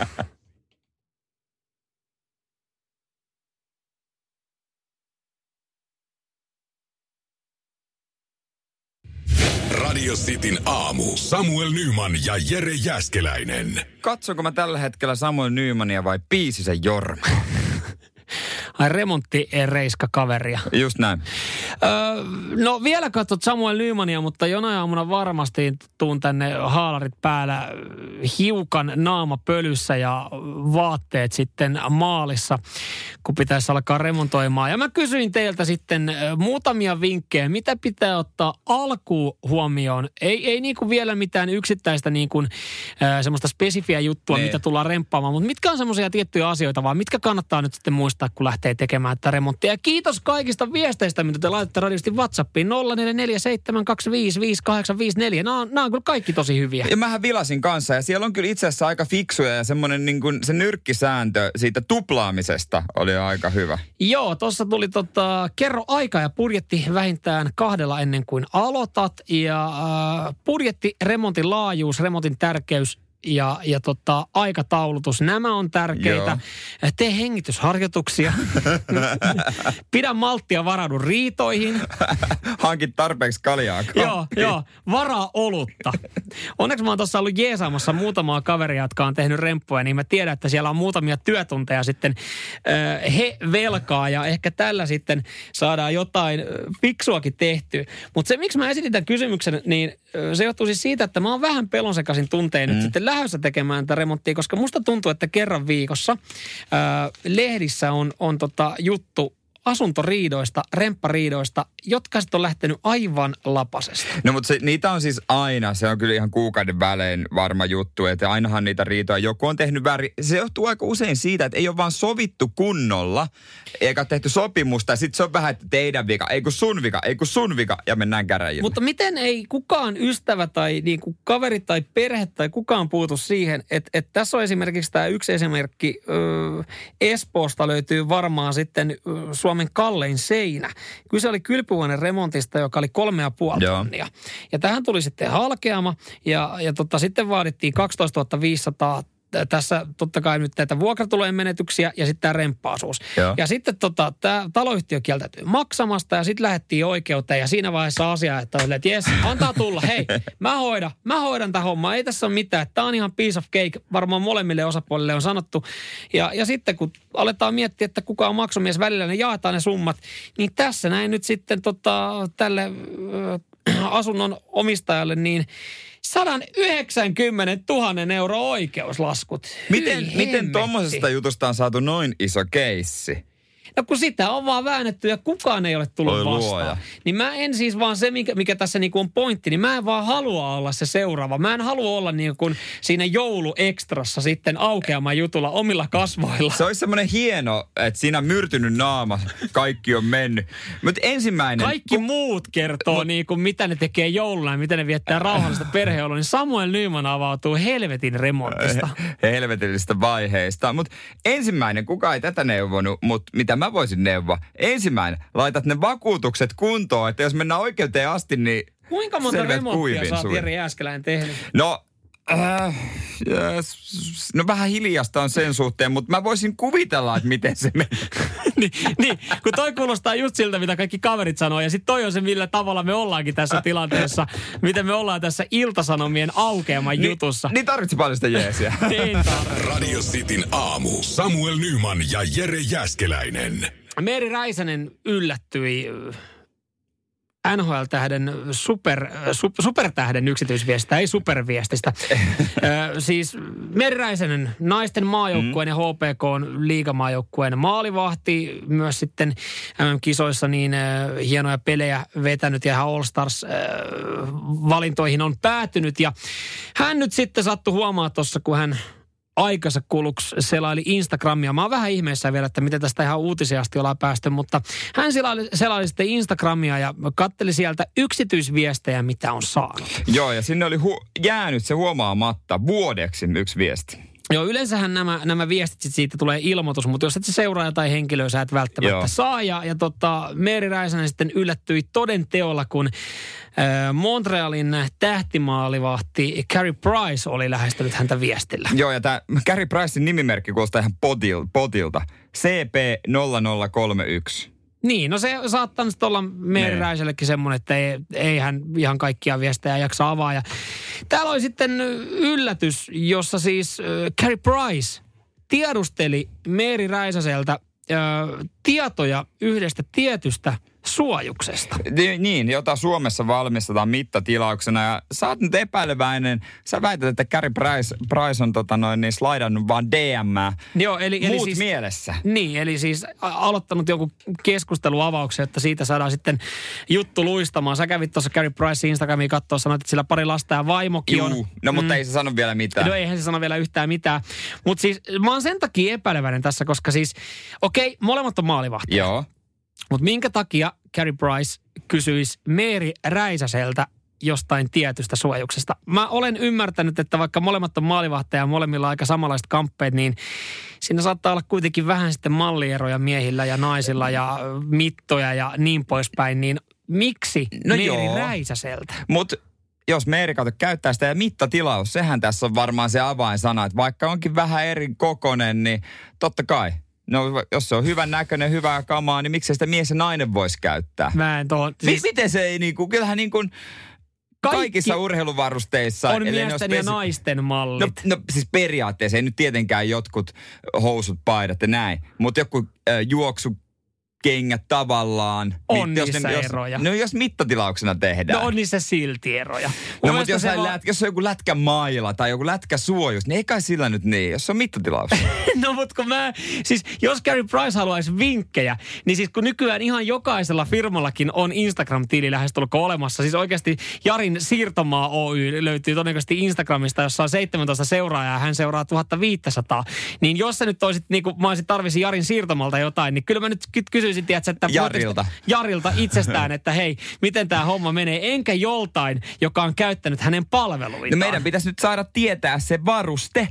Radio Cityn aamu. Samuel Nyman ja Jere Jääskeläinen. Katsonko mä tällä hetkellä Samuel Nymania vai Piisisen Jorma? Ai remonttireiska kaveria. Just näin. Öö, no vielä katsot Samuel Nymania, mutta jonain aamuna varmasti tuun tänne haalarit päällä, hiukan naama pölyssä ja vaatteet sitten maalissa, kun pitäisi alkaa remontoimaan. Ja mä kysyin teiltä sitten muutamia vinkkejä, mitä pitää ottaa alkuun huomioon. Ei, ei niin kuin vielä mitään yksittäistä niin kuin, äh, semmoista spesifiä juttua, ne. mitä tullaan remppaamaan, mutta mitkä on semmoisia tiettyjä asioita, vaan mitkä kannattaa nyt sitten muistaa, kun lähtee tekemään tätä remonttia. Ja kiitos kaikista viesteistä, mitä te laitatte radiosti WhatsAppiin nolla neljä neljä seitsemän kaksi viisi viisi kahdeksan viisi neljä. Nämä on, nämä on kyllä kaikki tosi hyviä. Ja mähän vilasin kanssa ja siellä on kyllä itse asiassa aika fiksuja ja semmoinen niin kuin se nyrkkisääntö siitä tuplaamisesta oli aika hyvä. Joo, tuossa tuli tota, kerro aika ja budjetti vähintään kahdella ennen kuin aloitat ja äh, budjetti, remontin laajuus, remontin tärkeys ja, ja tota, aikataulutus. Nämä on tärkeitä. Joo. Tee hengitysharjoituksia. Pidä malttia, varaudu riitoihin. Hankin tarpeeksi kaljaa. Joo, joo, varaa olutta. Onneksi mä oon tuossa ollut jeesaamassa muutamaa kaveria, jotka on tehnyt remppoja, niin mä tiedän, että siellä on muutamia työtunteja sitten äh, he velkaa ja ehkä tällä sitten saadaan jotain fiksuakin tehtyä. Mutta se, miksi mä esitin tämän kysymyksen, niin se johtuu siis siitä, että mä oon vähän pelonsekaisin tunteen mm. nyt sitten lähdössä tekemään tätä remonttia, koska musta tuntuu, että kerran viikossa ää, lehdissä on, on tota juttu asuntoriidoista, remppariidoista, jotka sitten on lähtenyt aivan lapasesta. No mutta se, niitä on siis aina, se on kyllä ihan kuukauden välein varma juttu, että ainahan niitä riitoja joku on tehnyt väärin. Se johtuu aika usein siitä, että ei ole vaan sovittu kunnolla, eikä tehty sopimusta, ja sitten se on vähän, että teidän vika, ei kun sun vika, ei kun sun vika, ja mennään käräjille. Mutta miten ei kukaan ystävä tai niin kuin kaveri tai perhe tai kukaan puutu siihen, että, että tässä on esimerkiksi tämä yksi esimerkki, äh, Espoosta löytyy varmaan sitten äh, Suomen kallein seinä. Kyse oli kylpyhuoneen remontista, joka oli kolme ja puoli tonnia. Ja tähän tuli sitten halkeama ja, ja tota, sitten vaadittiin kaksitoistatuhatta viisisataa. Tässä totta kai nyt näitä vuokratulojen menetyksiä ja sitten tämä remppaasuus. Joo. Ja sitten tota, tämä taloyhtiö kieltäytyi maksamasta ja sitten lähdettiin oikeuteen. Ja siinä vaiheessa asia, että on että jes, antaa tulla, hei, mä hoidan, mä hoidan tämän homman. Ei tässä ole mitään, tämä on ihan piece of cake, varmaan molemmille osapuolille on sanottu. Ja, ja sitten kun aletaan miettiä, että kuka on maksumies välillä, ne jaetaan ne summat. Niin tässä näin nyt sitten tota, tälle äh, asunnon omistajalle niin... sata yhdeksänkymmentätuhatta euro oikeuslaskut. Miten, miten tuommoisesta jutusta on saatu noin iso keissi? No kun sitä on vaan väännetty ja kukaan ei ole tullut Oi vastaan. Luoja. Niin mä en siis vaan se, mikä, mikä tässä niinku on pointti, niin mä en vaan halua olla se seuraava. Mä en halua olla niin kuin siinä jouluekstrassa sitten aukeamaan jutulla omilla kasvoilla. Se olisi semmoinen hieno, että siinä myrtynyt naama, kaikki on mennyt. Mut ensimmäinen... Kaikki kun... muut kertoo Mut... niin kuin mitä ne tekee jouluna ja mitä ne viettää rauhallista perheoloa, niin Samuel Nyman avautuu helvetin remontista. He, helvetillistä vaiheista. Mutta ensimmäinen, kuka ei tätä neuvonut, mutta mitä mä voisin neuvoa. Ensimmäinen, laitat ne vakuutukset kuntoon, että jos mennään oikeuteen asti, niin Kuinka monta remonttia sä oot Jere Jääskeläinen tehnyt? No... Äh, yes. No vähän hiljasta on sen suhteen, mutta mä voisin kuvitella, että miten se menee. niin, niin, kun toi kuulostaa just siltä, mitä kaikki kaverit sanoo. Ja sit toi on se, millä tavalla me ollaankin tässä tilanteessa. Miten me ollaan tässä Iltasanomien aukeaman Ni, jutussa. Niin tarvitsi paljon sitä jeesiä. niin tarvitsi. Radio Cityn aamu. Samuel Nyman ja Jere Jääskeläinen. Meeri Räisänen yllättyi... N H L-tähden super, su, supertähden yksityisviestistä, ei superviestistä. Ö, siis Meeri Räisänen, naisten maajoukkueen mm. ja H P K:n liigamaajoukkueen maalivahti. Myös sitten M M-kisoissa niin ö, hienoja pelejä vetänyt ja All Stars-valintoihin on päätynyt. Ja hän nyt sitten sattui huomaa tuossa, kun hän... aikansa kuluksi selaili Instagramia. Mä oon vähän ihmeessä vielä, että miten tästä ihan uutisia asti ollaan päästy, mutta hän selaili, selaili sitten Instagramia ja katteli sieltä yksityisviestejä, mitä on saanut. Joo, ja sinne oli hu- jäänyt se huomaamatta vuodeksi yksi viesti. Joo, yleensähän nämä, nämä viestit siitä tulee ilmoitus, mutta jos et se seuraa jotain henkilöä, sä et välttämättä Joo. saa. Ja, ja tota, Meeri Räisänen sitten yllättyi toden teolla, kun äh, Montrealin tähtimaalivahti Carey Price oli lähestynyt häntä viestillä. Joo, ja tämä Carey Pricein nimimerkki kuulostaa ihan potil, potilta. C P nolla nolla kolme yksi. Niin, no se saattaa nyt olla Meeri Räisellekin semmoinen, että ei, ei hän ihan kaikkia viestejä jaksa avaa. Ja täällä oli sitten yllätys, jossa siis äh, Carey Price tiedusteli Meeri Räisäseltä äh, tietoja yhdestä tietystä suojuksesta. Niin, jota Suomessa valmistetaan mittatilauksena. Ja sä oot nyt epäileväinen. Sä väität, että Carey Price, Price on tota noin, niin slaidannut vaan D M:ää. Joo, eli, eli siis, mielessä. Niin, eli siis aloittanut jonkun keskusteluavauksen, että siitä saadaan sitten juttu luistamaan. Sä kävit tuossa Carey Price Instagramiin katsoa, sanoit, että sillä pari lasta ja vaimokin Juu, on. No, mutta mm. ei se sano vielä mitään. No, eihän se sano vielä yhtään mitään. Mutta siis mä oon sen takia epäileväinen tässä, koska siis, okei, okay, molemmat on maalivahtia. Joo. Mutta minkä takia Carey Price kysyisi Meeri Räisäseltä jostain tietystä suojuksesta? Mä olen ymmärtänyt, että vaikka molemmat on maalivahteja ja molemmilla aika samanlaiset kamppeet, niin siinä saattaa olla kuitenkin vähän sitten mallieroja miehillä ja naisilla ja mittoja ja niin poispäin. Niin miksi no Meeri joo. Räisäseltä? Mut jos Meeri kautta käyttää sitä ja mittatilaus, sehän tässä on varmaan se avainsana, että vaikka onkin vähän eri kokoinen, niin totta kai. No, jos se on hyvän näköinen, hyvää kamaa, niin miksei sitä mies ja nainen voisi käyttää? Mä en tohon... Siis... Miten se ei niinku, kyllähän niinku kaikissa urheiluvarusteissa... On miesten spesi... ja naisten mallit. No, no siis periaatteessa, ei nyt tietenkään jotkut housut, paidat ja näin, mutta joku äh, juoksu... kengät tavallaan. On Mit, niissä ne, jos, eroja. No jos mittatilauksena tehdään. No on niissä silti eroja. No, no mutta jos, va- lätkä, jos on joku lätkä maila tai joku lätkä suojus, niin ei kai sillä nyt niin, jos on mittatilauksena. no mutta kun mä, siis jos Carey Price haluaisi vinkkejä, niin siis kun nykyään ihan jokaisella firmallakin on Instagram-tili lähestulko olemassa. Siis oikeasti Jarin Siirtomaa Oy löytyy todennäköisesti Instagramista, jossa on seitsemäntoista seuraajaa ja hän seuraa tuhatviisisataa. Niin jos sä nyt olisit, niin kun mä olisin tarvisin Jarin Siirtomalta jotain, niin kyllä mä nyt kysyisin Tiedätkö, että Jarilta. Jarilta itsestään, että hei, miten tämä homma menee, enkä joltain, joka on käyttänyt hänen palveluitaan. No meidän pitäisi nyt saada tietää se varuste,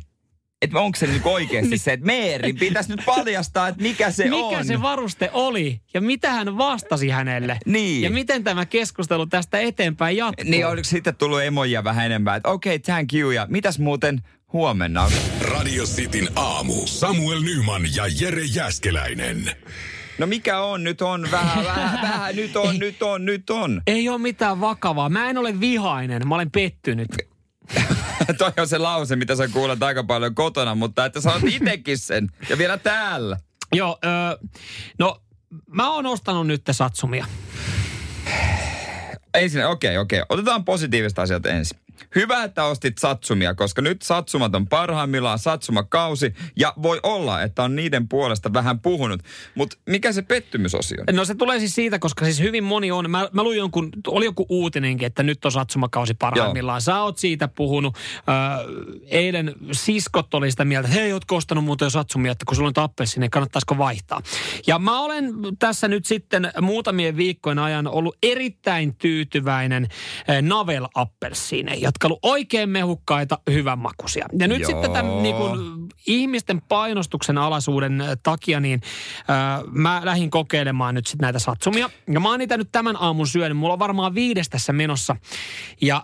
että onko se nyt oikeasti se, että Meerin pitäisi nyt paljastaa, että mikä se mikä on. Mikä se varuste oli ja mitä hän vastasi hänelle. Niin. Ja miten tämä keskustelu tästä eteenpäin jatkuu. Niin, oliko sitten tullut emojia vähän enemmän, että okei, okay, thank you ja mitäs muuten... Huomenna. Radio Cityn aamu. Samuel Nyman ja Jere Jääskeläinen. No mikä on? Nyt on vähän, vähän, vähän. Nyt on, ei, nyt on, nyt on. Ei ole mitään vakavaa. Mä en ole vihainen. Mä olen pettynyt. Toi on se lause, mitä sä kuulet aika paljon kotona, mutta että sä oot itekin sen. Ja vielä täällä. Joo, öö, no mä oon ostanut nyt te satsumia. Ensin, okei, okei. Otetaan positiivista asiat ensin. Hyvä, että ostit satsumia, koska nyt satsumat on parhaimmillaan satsumakausi ja voi olla, että on niiden puolesta vähän puhunut. Mutta mikä se pettymysosio? No se tulee siis siitä, koska siis hyvin moni on. Mä, mä luin jonkun, oli joku uutinenkin, että nyt on satsumakausi parhaimmillaan. Joo. Sä oot siitä puhunut. Öö, eilen siskot oli sitä mieltä, että hei, ootko ostanut muuta jo satsumia, että kun sulla on tappelsi, niin kannattaisiko vaihtaa. Ja mä olen tässä nyt sitten muutamien viikkojen ajan ollut erittäin tyytyväinen navel-appelsiineihin. jotka ovat oikein mehukkaita, hyvänmakuisia. Ja nyt Joo. sitten tämän niin kuin, ihmisten painostuksen alaisuuden takia, niin äh, mä lähdin kokeilemaan nyt sitten näitä satsumia. Ja mä oon niitä nyt tämän aamun syönyt. Mulla on varmaan viides tässä menossa. Ja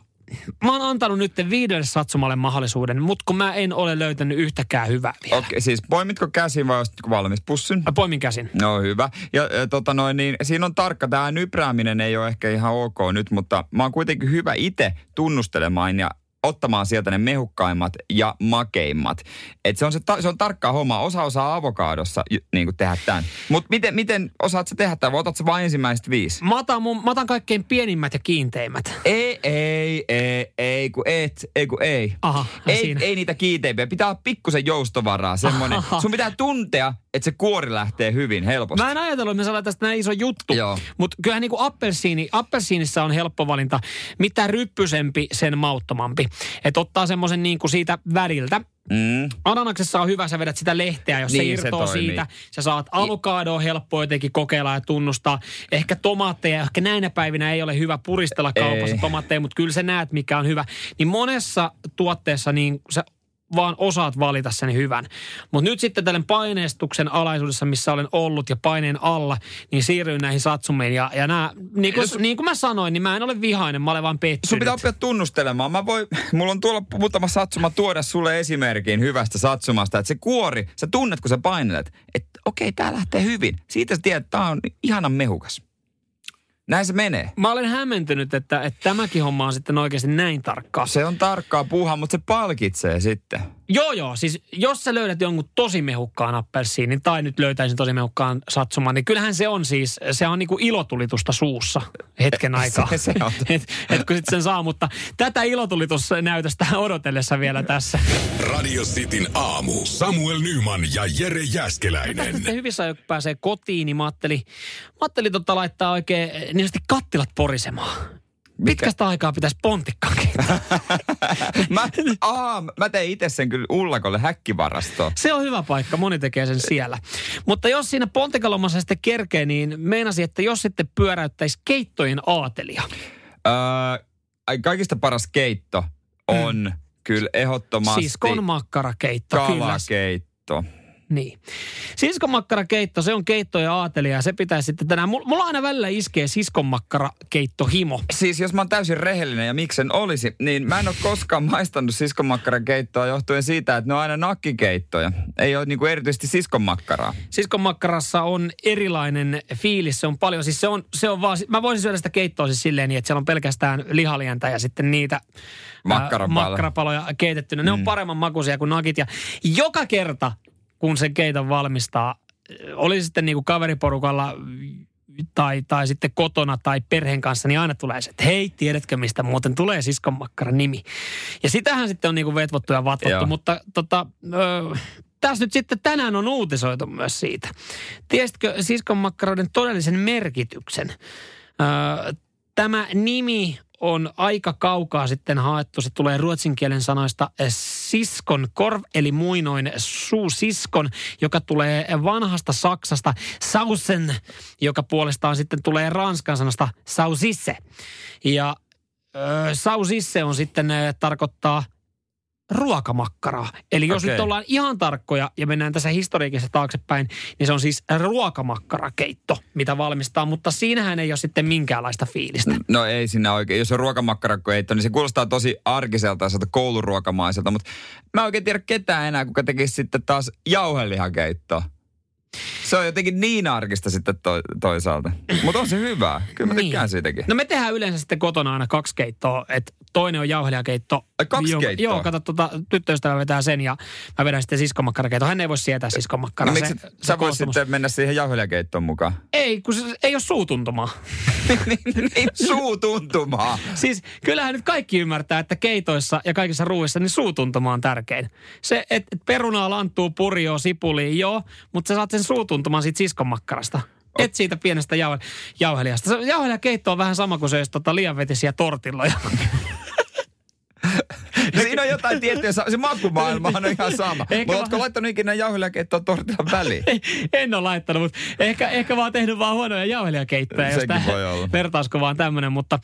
mä oon antanut nyt viidelle satsumalle mahdollisuuden, mutta kun mä en ole löytänyt yhtäkään hyvää vielä. Okei, siis poimitko käsin vai olisitko valmis pussin? Mä poimin käsin. No hyvä. Ja, ja tota noin, niin siinä on tarkka, tää nyprääminen ei ole ehkä ihan ok nyt, mutta mä oon kuitenkin hyvä itse tunnustelemaan ja ottamaan sieltä ne mehukkaimmat ja makeimmat. Et se on, se ta- se on tarkkaa hommaa. Osa osaa avokadossa niin kuin tehdä tämän. Mutta miten, miten osaat sä tehdä tämän? Vai otat sä vain ensimmäiset viisi? Mä otan, mun, mä otan kaikkein pienimmät ja kiinteimmät. Ei, ei, ei, ei, kun et, ei, kun ei. Aha, ei, ei niitä kiinteimpiä. Pitää olla pikkusen joustovaraa, semmoinen. Aha. Sun pitää tuntea, että se kuori lähtee hyvin helposti. Mä en ajatellut, että me saadaan tästä näin iso juttu. Mutta kyllähän niin kuin appelsiini, appelsiinissa on helppo valinta. Mitä ryppysempi, sen mauttomampi. Että ottaa semmoisen niin kuin siitä väliltä. Mm. Ananaksessa on hyvä, sä vedät sitä lehteä, jos niin, se irtoo se siitä. Sä saat avokadoa helppoa jotenkin kokeilla ja tunnustaa. Ehkä tomaatteja, ehkä näinä päivinä ei ole hyvä puristella kaupassa ei. tomaatteja, mutta kyllä sä näet, mikä on hyvä. Niin monessa tuotteessa niin sä vaan osaat valita sen hyvän. Mutta nyt sitten tällainen paineistuksen alaisuudessa, missä olen ollut ja paineen alla, niin siirryin näihin satsumiin. Ja, ja nämä, niin kuin no, niin mä sanoin, niin mä en ole vihainen, mä olen vaan pettynyt. Sun pitää oppia tunnustelemaan. Mä voi, mulla on tuolla muutama satsuma tuoda sulle esimerkin hyvästä satsumasta, että se kuori, sä tunnet, kun sä painelet, että okei, tää lähtee hyvin. Siitä sä tiedät, että tää on ihanan mehukas. Näin se menee. Mä olen hämmentynyt, että, että tämäkin homma on sitten oikeasti näin tarkkaa. Se on tarkkaa puuhaa, mutta se palkitsee sitten. Joo, joo. Siis jos sä löydät jonkun tosi mehukkaan appelsiinin tai nyt löytäisin tosi mehukkaan satsumaan, niin kyllähän se on siis, se on niinku ilotulitusta suussa hetken aikaa. Se, se on. et, et kun sitten sen saa, mutta tätä ilotulitusnäytöstä odotellessa vielä tässä. Radio Cityn aamu. Samuel Nyman ja Jere Jääskeläinen. Tätä sitten hyvissä ajoin, kun pääsee kotiin, niin mä ajattelin, mä ajattelin tota laittaa oikein niin sanotusti kattilat porisemaan. Mikä? Pitkästä aikaa pitäisi pontikkaan keittää. mä, aa, mä tein itse sen kyllä Ullakolle häkkivarastoon. Se on hyvä paikka, moni tekee sen siellä. Mutta jos siinä pontikalomassa sitten kerkee, niin meinasin, että jos sitten pyöräyttäisi keittojen aatelia. Öö, kaikista paras keitto on mm. kyllä ehdottomasti siskon makkarakeitto. Kalakeitto. Kyllä. Niin. Siskonmakkarakeitto, se on keittojen aatelia ja se pitäisi sitten tänään. Mulla aina välillä iskee siskonmakkarakeittohimo. Siis jos mä oon täysin rehellinen ja miksen olisi, niin mä en ole koskaan maistanut siskonmakkarakeittoa johtuen siitä, että ne on aina nakkikeittoja. Ei ole niin kuin erityisesti siskonmakkaraa. Siskonmakkarassa on erilainen fiilis, se on paljon. Siis se on, se on vaan, mä voisin syödä sitä keittoa siis silleen niin, että siellä on pelkästään lihalientä ja sitten niitä makkarapaloja, ää, makkarapaloja keitettynä. Ne mm. on paremman makuisia kuin nakit ja joka kerta kun sen keiton valmistaa, oli sitten niinku kaveriporukalla tai, tai sitten kotona tai perheen kanssa, niin aina tulee se, että hei, tiedätkö mistä muuten tulee siskonmakkaran nimi. Ja sitähän sitten on niinku vetvottu ja vatvottu, Joo. mutta tota, ö, tässä nyt sitten tänään on uutisoitu myös siitä. Tiesitkö siskonmakkaroiden todellisen merkityksen? Ö, tämä nimi on aika kaukaa sitten haettu. Se tulee ruotsin kielen sanoista siskonkorv, eli muinoin suusiskon, joka tulee vanhasta Saksasta sausen, joka puolestaan sitten tulee ranskan sanasta sausisse. Ja ö, sausisse on sitten ö, tarkoittaa ruokamakkaraa. Eli jos okay. nyt ollaan ihan tarkkoja ja mennään tässä historiikissa taaksepäin, niin se on siis ruokamakkarakeitto, mitä valmistaa, mutta siinähän ei ole sitten minkäänlaista fiilistä. No, no ei siinä oikein. Jos on ruokamakkarakeitto, niin se kuulostaa tosi arkiselta ja kouluruokamaiselta, mutta mä en oikein tiedä ketään enää, kuka tekisi sitten taas jauhelihakeittoa. Se on jotenkin niin arkista sitten to- toisaalta. Mutta on se hyvää. Kyllä mä niin. tykkään siitäkin. No me tehdään yleensä sitten kotona aina kaksi keittoa. Että toinen on jauhelihakeitto. Kaksi jo- keittoa? Joo, kato tota, tyttöystävä vetää sen ja mä vedän sitten siskonmakkarakeittoa. Hän ei voi sietää siskonmakkaraa. No miksi se, sä voisit sitten mennä siihen jauhelihakeittoon mukaan? Ei, kun se ei ole suutuntumaa. Niin, suutuntumaa. Siis kyllähän nyt kaikki ymmärtää, että keitoissa ja kaikissa ruuissa niin suutuntuma on tärkein. Se, että et perunaa, lanttuu, purjoa, sipulia, joo, mutta sä saat sen suutuntumaan siitä siskonmakkarasta. Oh. Et siitä pienestä jauhe- jauhelijasta. Jauhelijakeitto on vähän sama kuin se, jos tota liian vetisiä tortilloja. No, siinä on jotain tiettyä, se makumaailmahan on ihan sama. Mutta mä... ootko laittanut ikinä jauhelijakeittoa tortilan väliin? En ole laittanut, mutta ehkä, ehkä vaan tehnyt vaan huonoja jauhelijakeittejä. Sekin jos voi olla. Vertaisko vaan tämmöinen, mutta...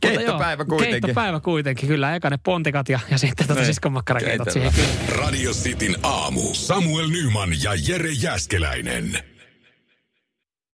Keittopäivä mutta joo, kuitenkin. Keittopäivä kuitenkin, kyllä. Eka ne pontikat ja, ja sitten tuota siskonmakkarakeitot siihen. Radio Cityn aamu. Samuel Nyman ja Jere Jääskeläinen.